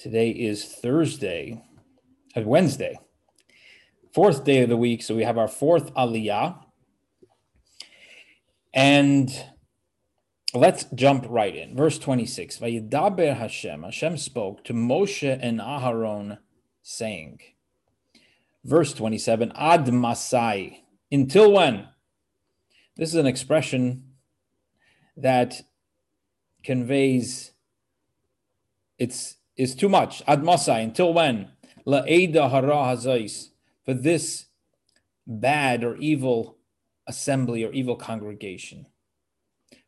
Today is Wednesday, fourth day of the week. So we have our fourth Aliyah. And let's jump right in. Verse 26. Vayedaber Hashem. Hashem spoke to Moshe and Aharon, saying. Verse 27. Admasai. Until when? This is an expression that conveys it's too much. Admasai, until when? Eida hara hazais, for this bad or evil assembly or evil congregation.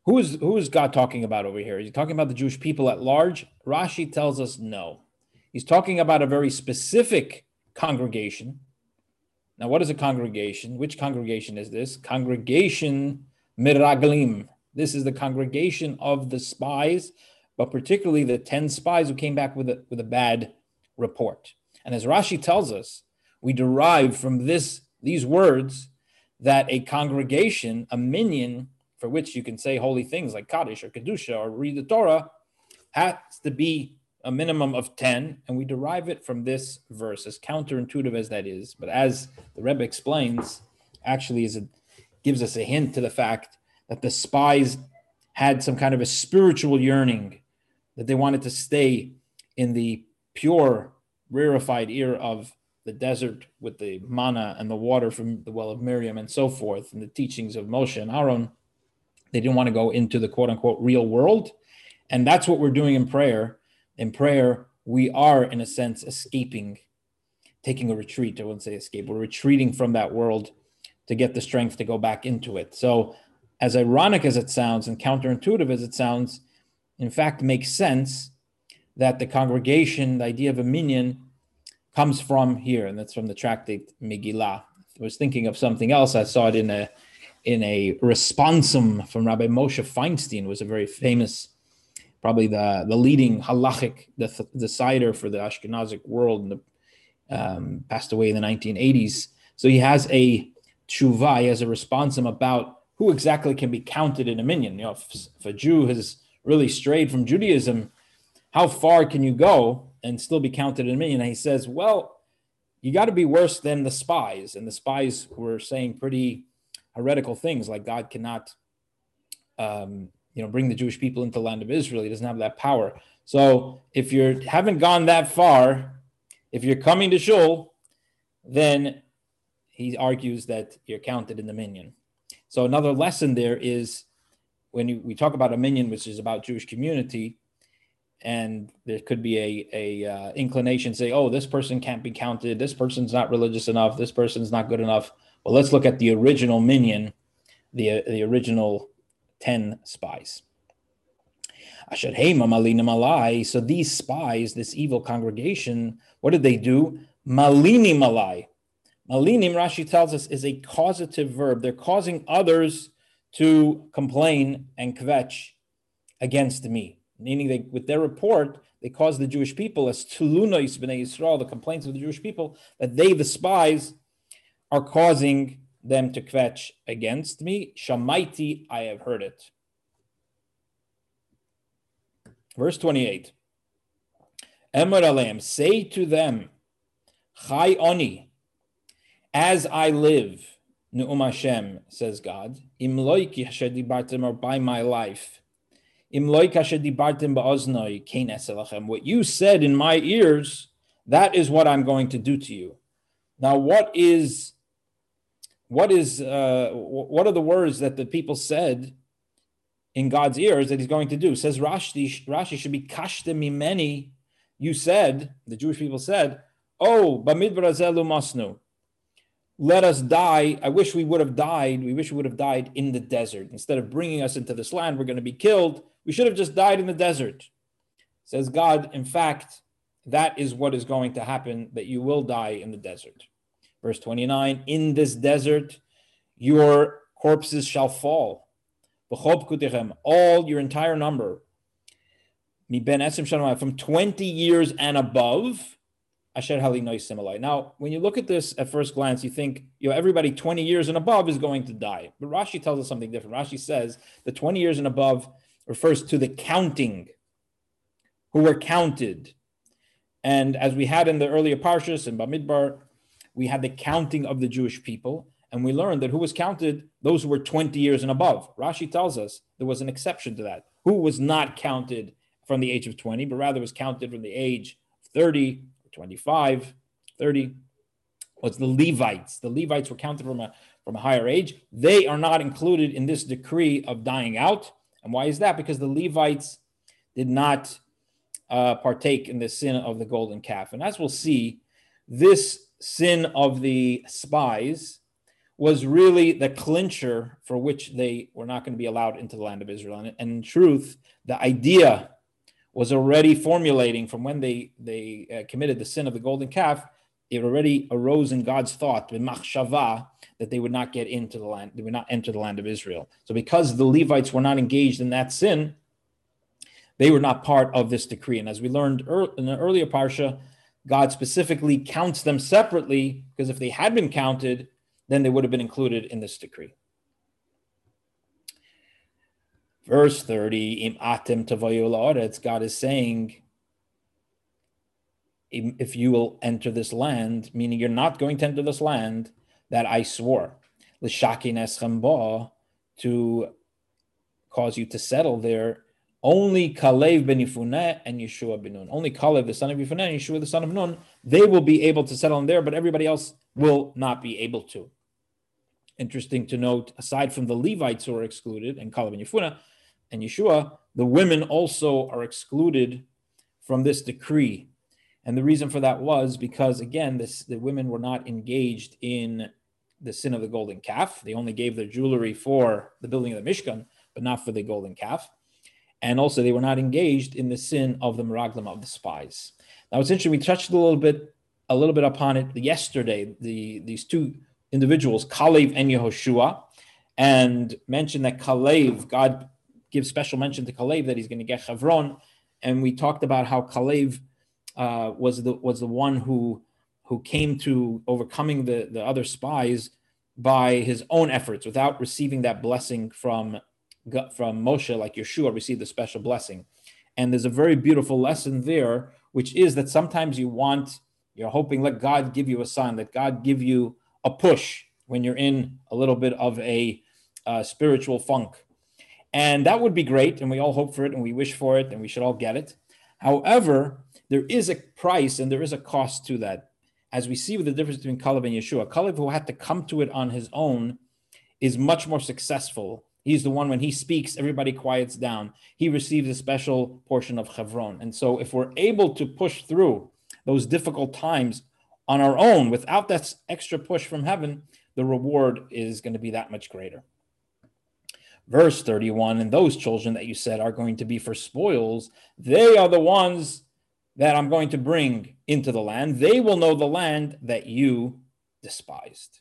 Who is God talking about over here? Is he talking about the Jewish people at large? Rashi tells us no. He's talking about a very specific congregation. Now, what is a congregation? Which congregation is this? Congregation Miraglim. This is the congregation of the spies, but particularly the 10 spies who came back with a bad report. And as Rashi tells us, we derive from these words that a congregation, a minyan, for which you can say holy things like Kaddish or Kedusha or read the Torah, has to be a minimum of 10, and we derive it from this verse, as counterintuitive as that is. But as the Rebbe explains, actually gives us a hint to the fact that the spies had some kind of a spiritual yearning, that they wanted to stay in the pure, rarefied air of the desert with the manna and the water from the well of Miriam and so forth, and the teachings of Moshe and Aaron. They didn't want to go into the quote-unquote real world, and that's what we're doing in prayer. In prayer, we are, in a sense, escaping, taking a retreat. I wouldn't say escape. We're retreating from that world to get the strength to go back into it. So as ironic as it sounds and counterintuitive as it sounds, in fact, makes sense that the congregation, the idea of a minyan, comes from here, and that's from the tractate Megillah. I was thinking of something else. I saw it in a responsum from Rabbi Moshe Feinstein, who was a very famous, probably the leading halachic decider for the Ashkenazic world, and passed away in the 1980s. So he has a tshuva, he has a responsum about who exactly can be counted in a minyan. You know, if a Jew has really strayed from Judaism, how far can you go and still be counted in a minyan? And he says, well, you got to be worse than the spies. And the spies were saying pretty heretical things, like God cannot bring the Jewish people into the land of Israel. He doesn't have that power. So if you haven't gone that far, if you're coming to shul, then he argues that you're counted in the minyan. So another lesson there is when we talk about a minyan, which is about Jewish community, and there could be a inclination to say, oh, this person can't be counted, this person's not religious enough, this person's not good enough. Well, let's look at the original minyan, the original 10 spies. So these spies, this evil congregation, what did they do? Malini malai. Malinim, Rashi tells us, is a causative verb. They're causing others to complain and kvetch against me. Meaning with their report, they caused the Jewish people, as tulunois b'nei Yisrael, the complaints of the Jewish people, that they, the spies, are causing them to kvetch against me. Shamaiti, I have heard it. Verse 28. Emor aleim, say to them, Chai oni, as I live, Ne'um Hashem, says God, Im lo'iki hasheh dibartem, or by my life, Im lo'iki hasheh dibartem ba'oznoi, kein eseh lachem. What you said in my ears, that is what I'm going to do to you. Now, what are the words that the people said in God's ears that he's going to do? Says Rashi should be kashtem mimeni. You said, the Jewish people said, oh, bamidbar zelu masnu. Let us die. I wish we would have died. We wish we would have died in the desert. Instead of bringing us into this land, we're going to be killed. We should have just died in the desert. Says God, in fact, that is what is going to happen, that you will die in the desert. Verse 29, in this desert, your corpses shall fall. All your entire number. From 20 years and above. Now, when you look at this at first glance, you think, everybody 20 years and above is going to die. But Rashi tells us something different. Rashi says the 20 years and above refers to the counting, who were counted. And as we had in the earlier parshas in Bamidbar, we had the counting of the Jewish people, and we learned that who was counted? Those who were 20 years and above. Rashi tells us there was an exception to that. Who was not counted from the age of 20, but rather was counted from the age of 30, 25, 30, was the Levites. The Levites were counted from a higher age. They are not included in this decree of dying out. And why is that? Because the Levites did not partake in the sin of the golden calf. And as we'll see, this sin of the spies was really the clincher for which they were not going to be allowed into the land of Israel. And in truth, the idea was already formulating from when they committed the sin of the golden calf. It already arose in God's thought, that they would not get into the land, they would not enter the land of Israel. So because the Levites were not engaged in that sin, they were not part of this decree. And as we learned in the earlier parsha, God specifically counts them separately, because if they had been counted, then they would have been included in this decree. Verse 30, Im atem tavayu la'aretz, God is saying, if you will enter this land, meaning you're not going to enter this land that I swore, to cause you to settle there, only Kalev ben Yefuneh and Yeshua ben Nun. Only Kalev, the son of Yefuneh, and Yeshua, the son of Nun, they will be able to settle in there, but everybody else will not be able to. Interesting to note, aside from the Levites who are excluded, and Kalev ben Yefuneh and Yeshua, the women also are excluded from this decree. And the reason for that was because, again, the women were not engaged in the sin of the golden calf. They only gave their jewelry for the building of the Mishkan, but not for the golden calf. And also, they were not engaged in the sin of the Miraglim, of the spies. Now, it's interesting, we touched a little bit upon it yesterday, these two individuals, Kalev and Yehoshua, and mentioned that Kalev, God gives special mention to Kalev that he's going to get Hebron. And we talked about how Kalev was the one who came to overcoming the other spies by his own efforts without receiving that blessing from Moshe, like Yeshua received the special blessing. And there's a very beautiful lesson there, which is that sometimes you're hoping, let God give you a sign, let God give you a push when you're in a little bit of a spiritual funk. And that would be great, and we all hope for it, and we wish for it, and we should all get it. However, there is a price and there is a cost to that. As we see with the difference between Kalev and Yeshua, Kalev, who had to come to it on his own, is much more successful. He's the one, when he speaks, everybody quiets down. He receives a special portion of Hebron. And so if we're able to push through those difficult times on our own without that extra push from heaven, the reward is going to be that much greater. Verse 31, and those children that you said are going to be for spoils, they are the ones that I'm going to bring into the land. They will know the land that you despised.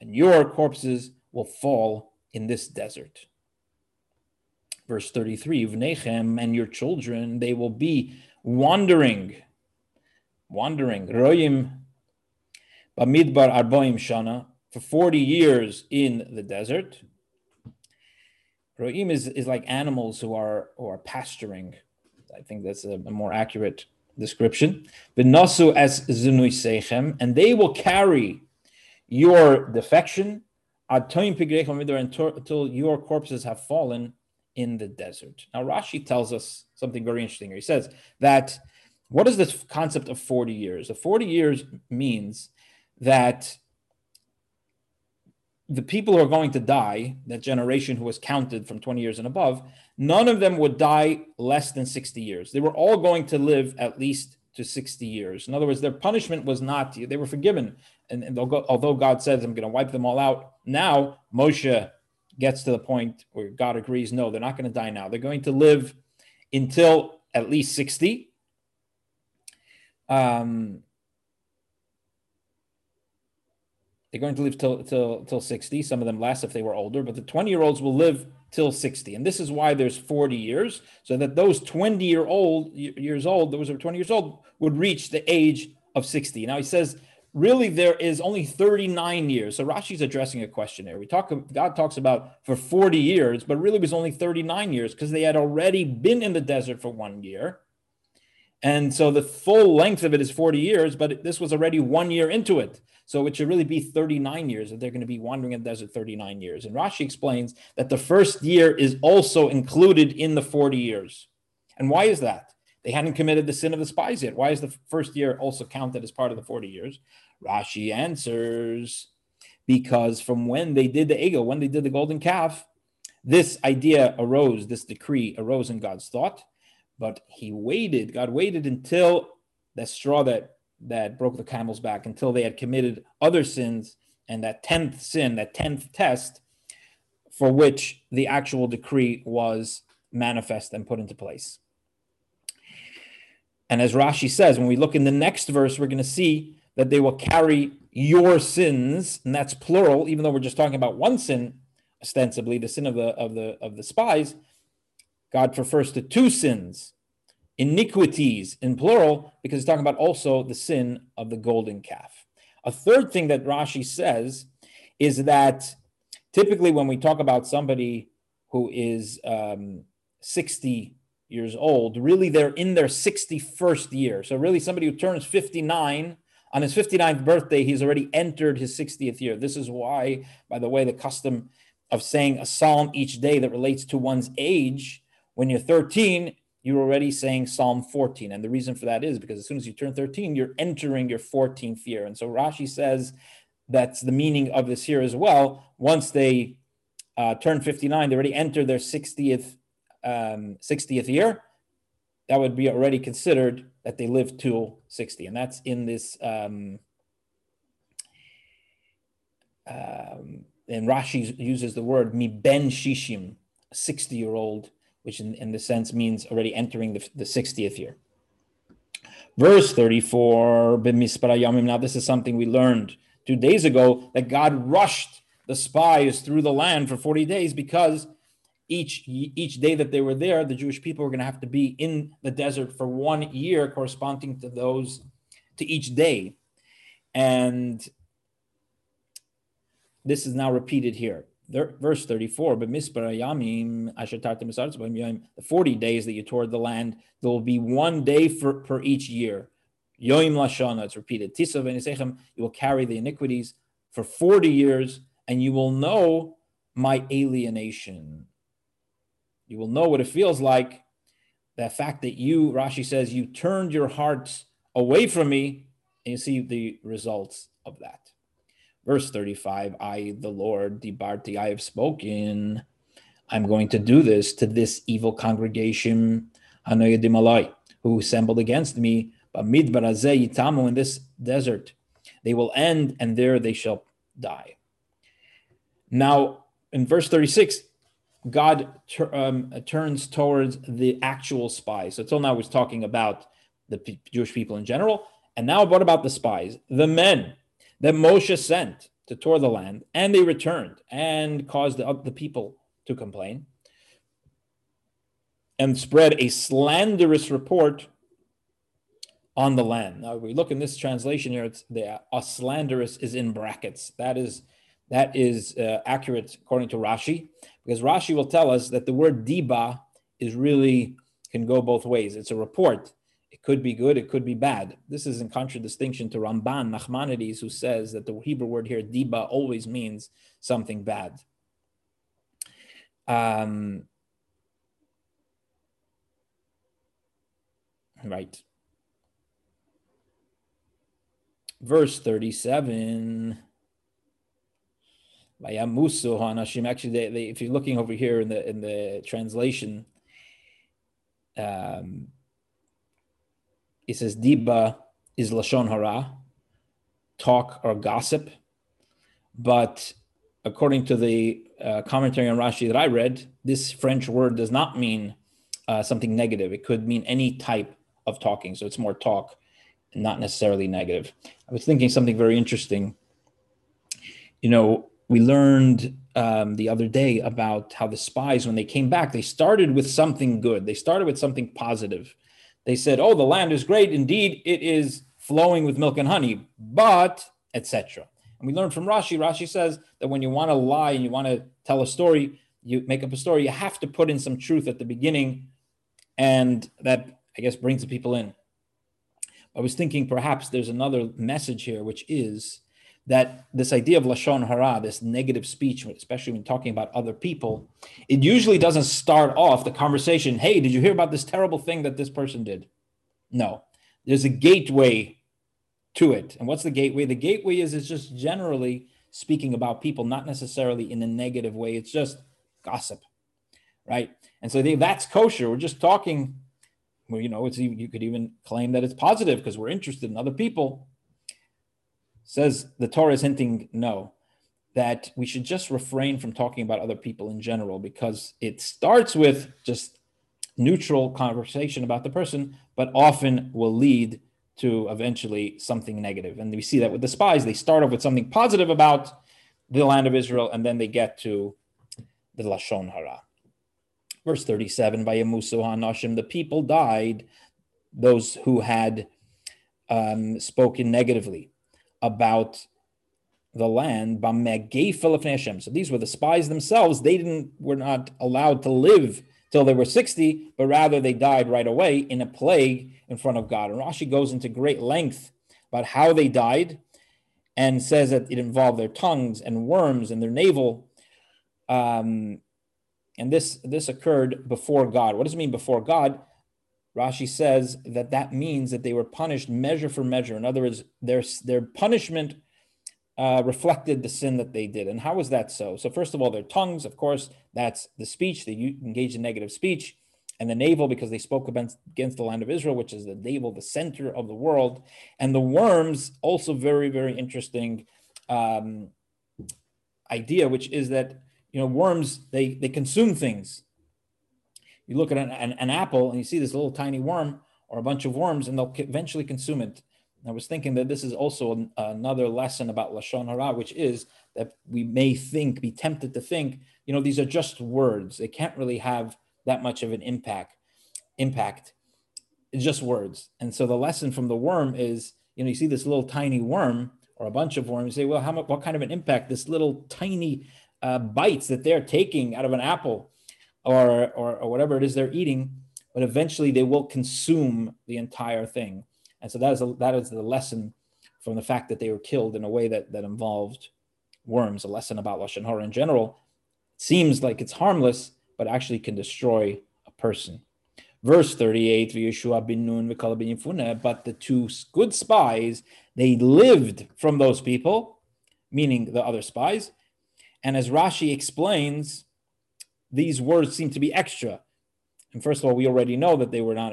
And your corpses will fall in this desert. Verse 33, Vnechem and your children, they will be wandering, Royim Bamidbar Arboim Shana, for 40 years in the desert. Royim is like animals who are pasturing. I think that's a more accurate description. V'nosu es zinui seichem, and they will carry your defection until your corpses have fallen in the desert. Now, Rashi tells us something very interesting here. He says that, what is this concept of 40 years? The 40 years means that the people who are going to die, that generation who was counted from 20 years and above, none of them would die less than 60 years. They were all going to live at least to 60 years. In other words, their punishment was not, they were forgiven. And they'll go, although God says, I'm going to wipe them all out, now Moshe gets to the point where God agrees, no, they're not going to die now. They're going to live until at least 60. They're going to live till 60. Some of them less if they were older, but the 20-year-olds will live till 60. And this is why there's 40 years, so that those 20 years old would reach the age of 60. Now he says, really, there is only 39 years. So Rashi's addressing a question there. God talks about for 40 years, but really it was only 39 years because they had already been in the desert for 1 year. And so the full length of it is 40 years, but this was already 1 year into it. So it should really be 39 years that they're going to be wandering in the desert 39 years. And Rashi explains that the first year is also included in the 40 years. And why is that? They hadn't committed the sin of the spies yet. Why is the first year also counted as part of the 40 years? Rashi answers, because from when they did the eida, when they did the golden calf, this idea arose, this decree arose in God's thought, but he waited, God waited until that straw that broke the camel's back, until they had committed other sins, and that 10th sin, that 10th test, for which the actual decree was manifest and put into place. And as Rashi says, when we look in the next verse, we're going to see that they will carry your sins, and that's plural, even though we're just talking about one sin, ostensibly the sin of the spies. God refers to two sins, iniquities in plural, because he's talking about also the sin of the golden calf. A third thing that Rashi says is that typically when we talk about somebody who is 60 years old, really they're in their 61st year. So really somebody who turns 59, on his 59th birthday, he's already entered his 60th year. This is why, by the way, the custom of saying a psalm each day that relates to one's age, when you're 13, you're already saying Psalm 14. And the reason for that is because as soon as you turn 13, you're entering your 14th year. And so Rashi says that's the meaning of this here as well. Once they turn 59, they already enter their 60th year. That would be already considered that they lived till 60. And that's in this, and Rashi uses the word miben shishim, 60-year-old, which in the sense means already entering the 60th year. Verse 34, now this is something we learned 2 days ago, that God rushed the spies through the land for 40 days because each day that they were there, the Jewish people were going to have to be in the desert for 1 year, corresponding to each day. And this is now repeated here. Verse 34, the 40 days that you toured the land, there will be 1 day per each year. Yoim lashana, it's repeated. You will carry the iniquities for 40 years, and you will know my alienation. You will know what it feels like, the fact that you, Rashi says, you turned your hearts away from me, and you see the results of that. Verse 35, I, the Lord, dibarti, I have spoken. I'm going to do this to this evil congregation, who assembled against me, bamidbar hazeh yitamu, in this desert. They will end, and there they shall die. Now, in verse 36, God turns towards the actual spies. So until now, I was talking about the Jewish people in general. And now what about the spies? The men that Moshe sent to tour the land, and they returned and caused the people to complain and spread a slanderous report on the land. Now, if we look in this translation here, it's the slanderous is in brackets. That is accurate according to Rashi, because Rashi will tell us that the word diba is really, can go both ways. It's a report. It could be good, it could be bad. This is in contradistinction to Ramban, Nachmanides, who says that the Hebrew word here, diba, always means something bad. Right. Verse 37. Actually, they, if you're looking over here in the translation, it says diba is lashon hara, talk or gossip. But according to the commentary on Rashi that I read, this French word does not mean something negative. It could mean any type of talking. So it's more talk, not necessarily negative. I was thinking something very interesting. You know, we learned the other day about how the spies, when they came back, they started with something good. They started with something positive. They said, oh, the land is great. Indeed, it is flowing with milk and honey, but etc. And we learned from Rashi. Rashi says that when you want to lie and you want to tell a story, you make up a story, you have to put in some truth at the beginning. And that, I guess, brings the people in. I was thinking perhaps there's another message here, which is that this idea of lashon hara, this negative speech, especially when talking about other people, it usually doesn't start off the conversation, hey, did you hear about this terrible thing that this person did? No, there's a gateway to it. And what's the gateway? The gateway is it's just generally speaking about people, not necessarily in a negative way. It's just gossip, right? And so that's kosher. We're just talking, well, you know, it's even, you could even claim that it's positive because we're interested in other people. Says the Torah is hinting, no, that we should just refrain from talking about other people in general, because it starts with just neutral conversation about the person, but often will lead to eventually something negative. And we see that with the spies. They start off with something positive about the land of Israel, and then they get to the lashon hara. Verse 37, Vayemusu ha'anashim, the people died, those who had spoken negatively about the land. So these were the spies themselves. They were not allowed to live till they were 60, but rather they died right away in a plague in front of God. And Rashi goes into great length about how they died and says that it involved their tongues and worms and their navel. And this occurred before God. What does it mean before God? Rashi says that means that they were punished measure for measure. In other words, their punishment reflected the sin that they did. And how is that so? So first of all, their tongues, of course, that's the speech. They engaged in negative speech. And the navel, because they spoke against the land of Israel, which is the navel, the center of the world. And the worms, also very, very interesting idea, which is that, you know, worms, they consume things. You look at an apple and you see this little tiny worm or a bunch of worms, and they'll eventually consume it. And I was thinking that this is also another lesson about lashon hara, which is that we may be tempted to think, you know, these are just words. They can't really have that much of an impact. It's just words. And so the lesson from the worm is, you know, you see this little tiny worm or a bunch of worms, you say, well, what kind of an impact this little tiny bites that they're taking out of an apple or whatever it is they're eating, but eventually they will consume the entire thing. And so that is the lesson from the fact that they were killed in a way that involved worms. A lesson about lashon hara in general. It seems like it's harmless, but actually can destroy a person. Verse 38, Yeshua bin Nun v'Kalev bin Yefuneh, but the two good spies, they lived from those people, meaning the other spies. And as Rashi explains, these words seem to be extra. And first of all, we already know that they were not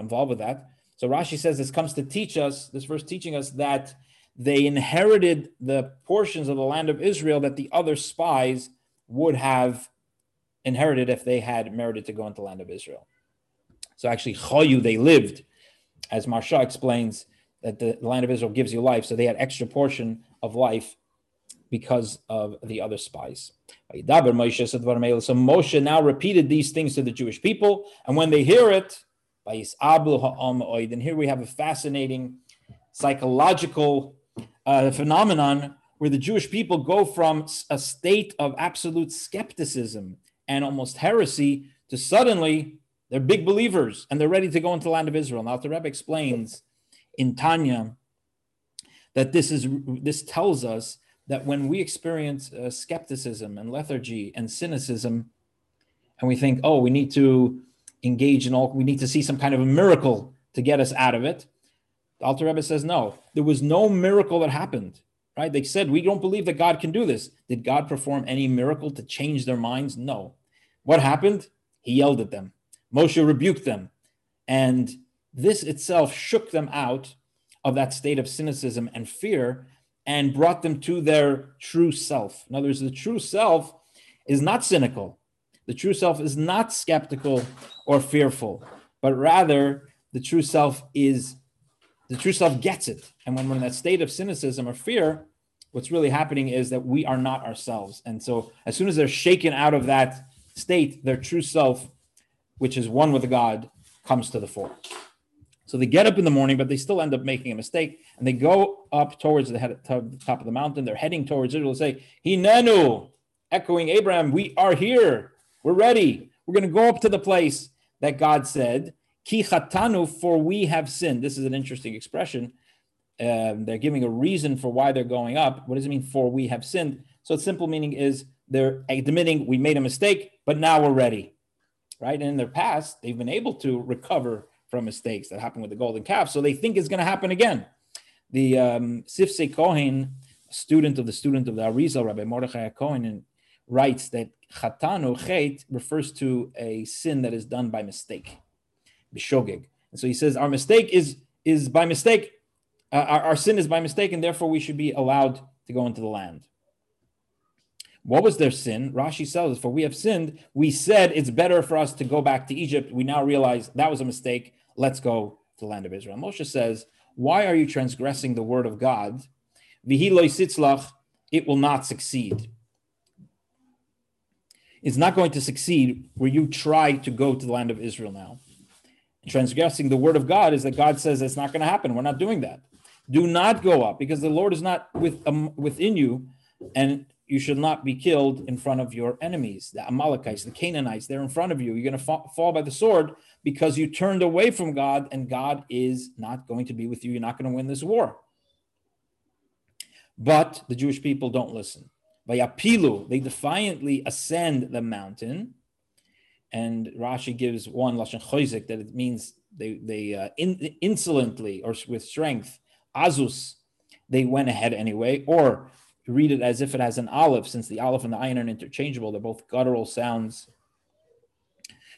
involved with that. So Rashi says this comes to teach us, this verse teaching us that they inherited the portions of the land of Israel that the other spies would have inherited if they had merited to go into the land of Israel. So actually, Choyu, they lived, as Marsha explains, that the land of Israel gives you life. So they had extra portion of life because of the other spies. So Moshe now repeated these things to the Jewish people, and when they hear it, and here we have a fascinating psychological phenomenon where the Jewish people go from a state of absolute skepticism and almost heresy to suddenly they're big believers and they're ready to go into the land of Israel. Now the Rebbe explains in Tanya that this tells us that when we experience skepticism and lethargy and cynicism, and we think, oh, we need to engage we need to see some kind of a miracle to get us out of it. The Alter Rebbe says, no, there was no miracle that happened, right? They said, we don't believe that God can do this. Did God perform any miracle to change their minds? No. What happened? He yelled at them. Moshe rebuked them. And this itself shook them out of that state of cynicism and fear and brought them to their true self. In other words, the true self is not cynical. The true self is not skeptical or fearful, but rather the true self gets it. And when we're in that state of cynicism or fear, what's really happening is that we are not ourselves. And so as soon as they're shaken out of that state, their true self, which is one with God, comes to the fore. So they get up in the morning, but they still end up making a mistake. And they go up towards the top of the mountain. They're heading towards Israel and say, Hinenu, echoing Abraham, we are here. We're ready. We're going to go up to the place that God said. Ki chatanu, for we have sinned. This is an interesting expression. They're giving a reason for why they're going up. What does it mean, for we have sinned? So its simple meaning is they're admitting we made a mistake, but now we're ready, right? And in their past, they've been able to recover from mistakes that happened with the golden calf. So they think it's going to happen again. The Sifsei Kohen, student of the Arizal, Rabbi Mordechai Kohen, writes that chatan or chet refers to a sin that is done by mistake, bishogeg. And so he says our mistake is by mistake. Our sin is by mistake, and therefore we should be allowed to go into the land. What was their sin? Rashi tells us, for we have sinned. We said it's better for us to go back to Egypt. We now realize that was a mistake. Let's go to the land of Israel. Moshe says, why are you transgressing the word of God? Vihi lo sitzlach, it will not succeed. It's not going to succeed where you try to go to the land of Israel now. Transgressing the word of God is that God says it's not going to happen. We're not doing that. Do not go up, because the Lord is not within you, and you should not be killed in front of your enemies, the Amalekites, the Canaanites. They're in front of you. You're going to fall by the sword because you turned away from God, and God is not going to be with you. You're not going to win this war. But the Jewish people don't listen. Vayapilu, they defiantly ascend the mountain. And Rashi gives one lashon choizik, that it means they insolently or with strength, azus, they went ahead anyway, or read it as if it has an aleph, since the aleph and the ayin are interchangeable. They're both guttural sounds,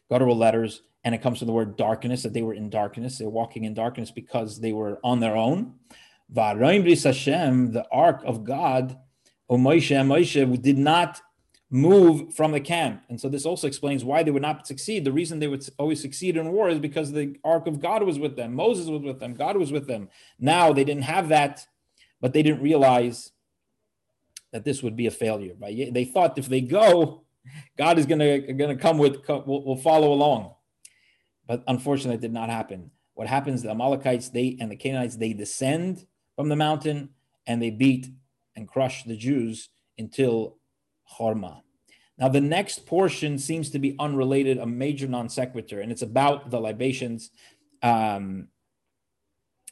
guttural letters, and it comes from the word darkness, that they were in darkness. They're walking in darkness because they were on their own. Va'roim bris Hashem, the ark of God, O Moshe did not move from the camp. And so this also explains why they would not succeed. The reason they would always succeed in war is because the ark of God was with them. Moses was with them. God was with them. Now they didn't have that, but they didn't realize that this would be a failure. They thought if they go, God is going to come with, will follow along. But unfortunately, it did not happen. What happens, the Amalekites and the Canaanites, they descend from the mountain and they beat and crush the Jews until Horma. Now, the next portion seems to be unrelated, a major non sequitur, and it's about the libations. And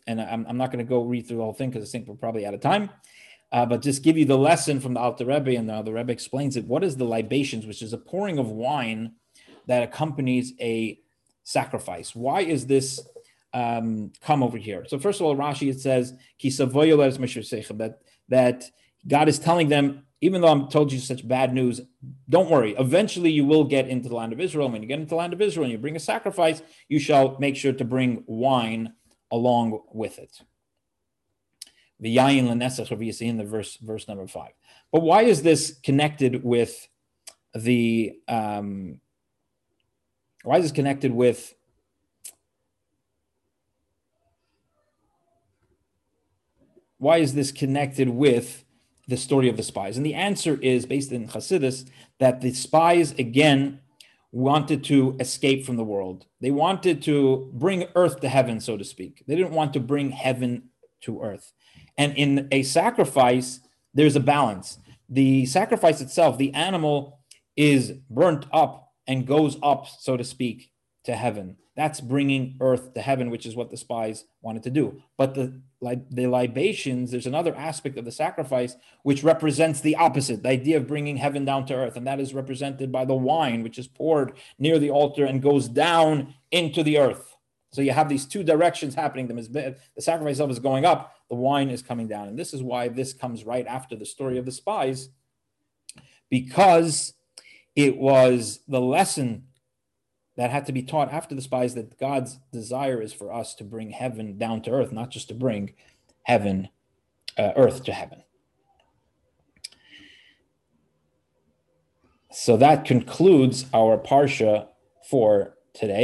I'm not going to go read through the whole thing because I think we're probably out of time. But just give you the lesson from the Alter Rebbe, and now the Rebbe explains it. What is the libations, which is a pouring of wine that accompanies a sacrifice? Why is this come over here? So first of all, Rashi, it says, that God is telling them, even though I've told you such bad news, don't worry. Eventually, you will get into the land of Israel. When you get into the land of Israel and you bring a sacrifice, you shall make sure to bring wine along with it. The yayin l'nesach, or you see in the verse number 5. But why is this connected with the? Why is this connected with? Why is this connected with the story of the spies? And the answer is, based in Hasidus, that the spies, again, wanted to escape from the world. They wanted to bring earth to heaven, so to speak. They didn't want to bring heaven to earth. And in a sacrifice, there's a balance. The sacrifice itself, the animal, is burnt up and goes up, so to speak, to heaven. That's bringing earth to heaven, which is what the spies wanted to do. But the libations, there's another aspect of the sacrifice which represents the opposite, the idea of bringing heaven down to earth. And that is represented by the wine, which is poured near the altar and goes down into the earth. So you have these two directions happening. The sacrifice itself is going up, the wine is coming down. And this is why this comes right after the story of the spies, because it was the lesson that had to be taught after the spies, that God's desire is for us to bring heaven down to earth, not just to bring earth to heaven. So that concludes our parsha for today.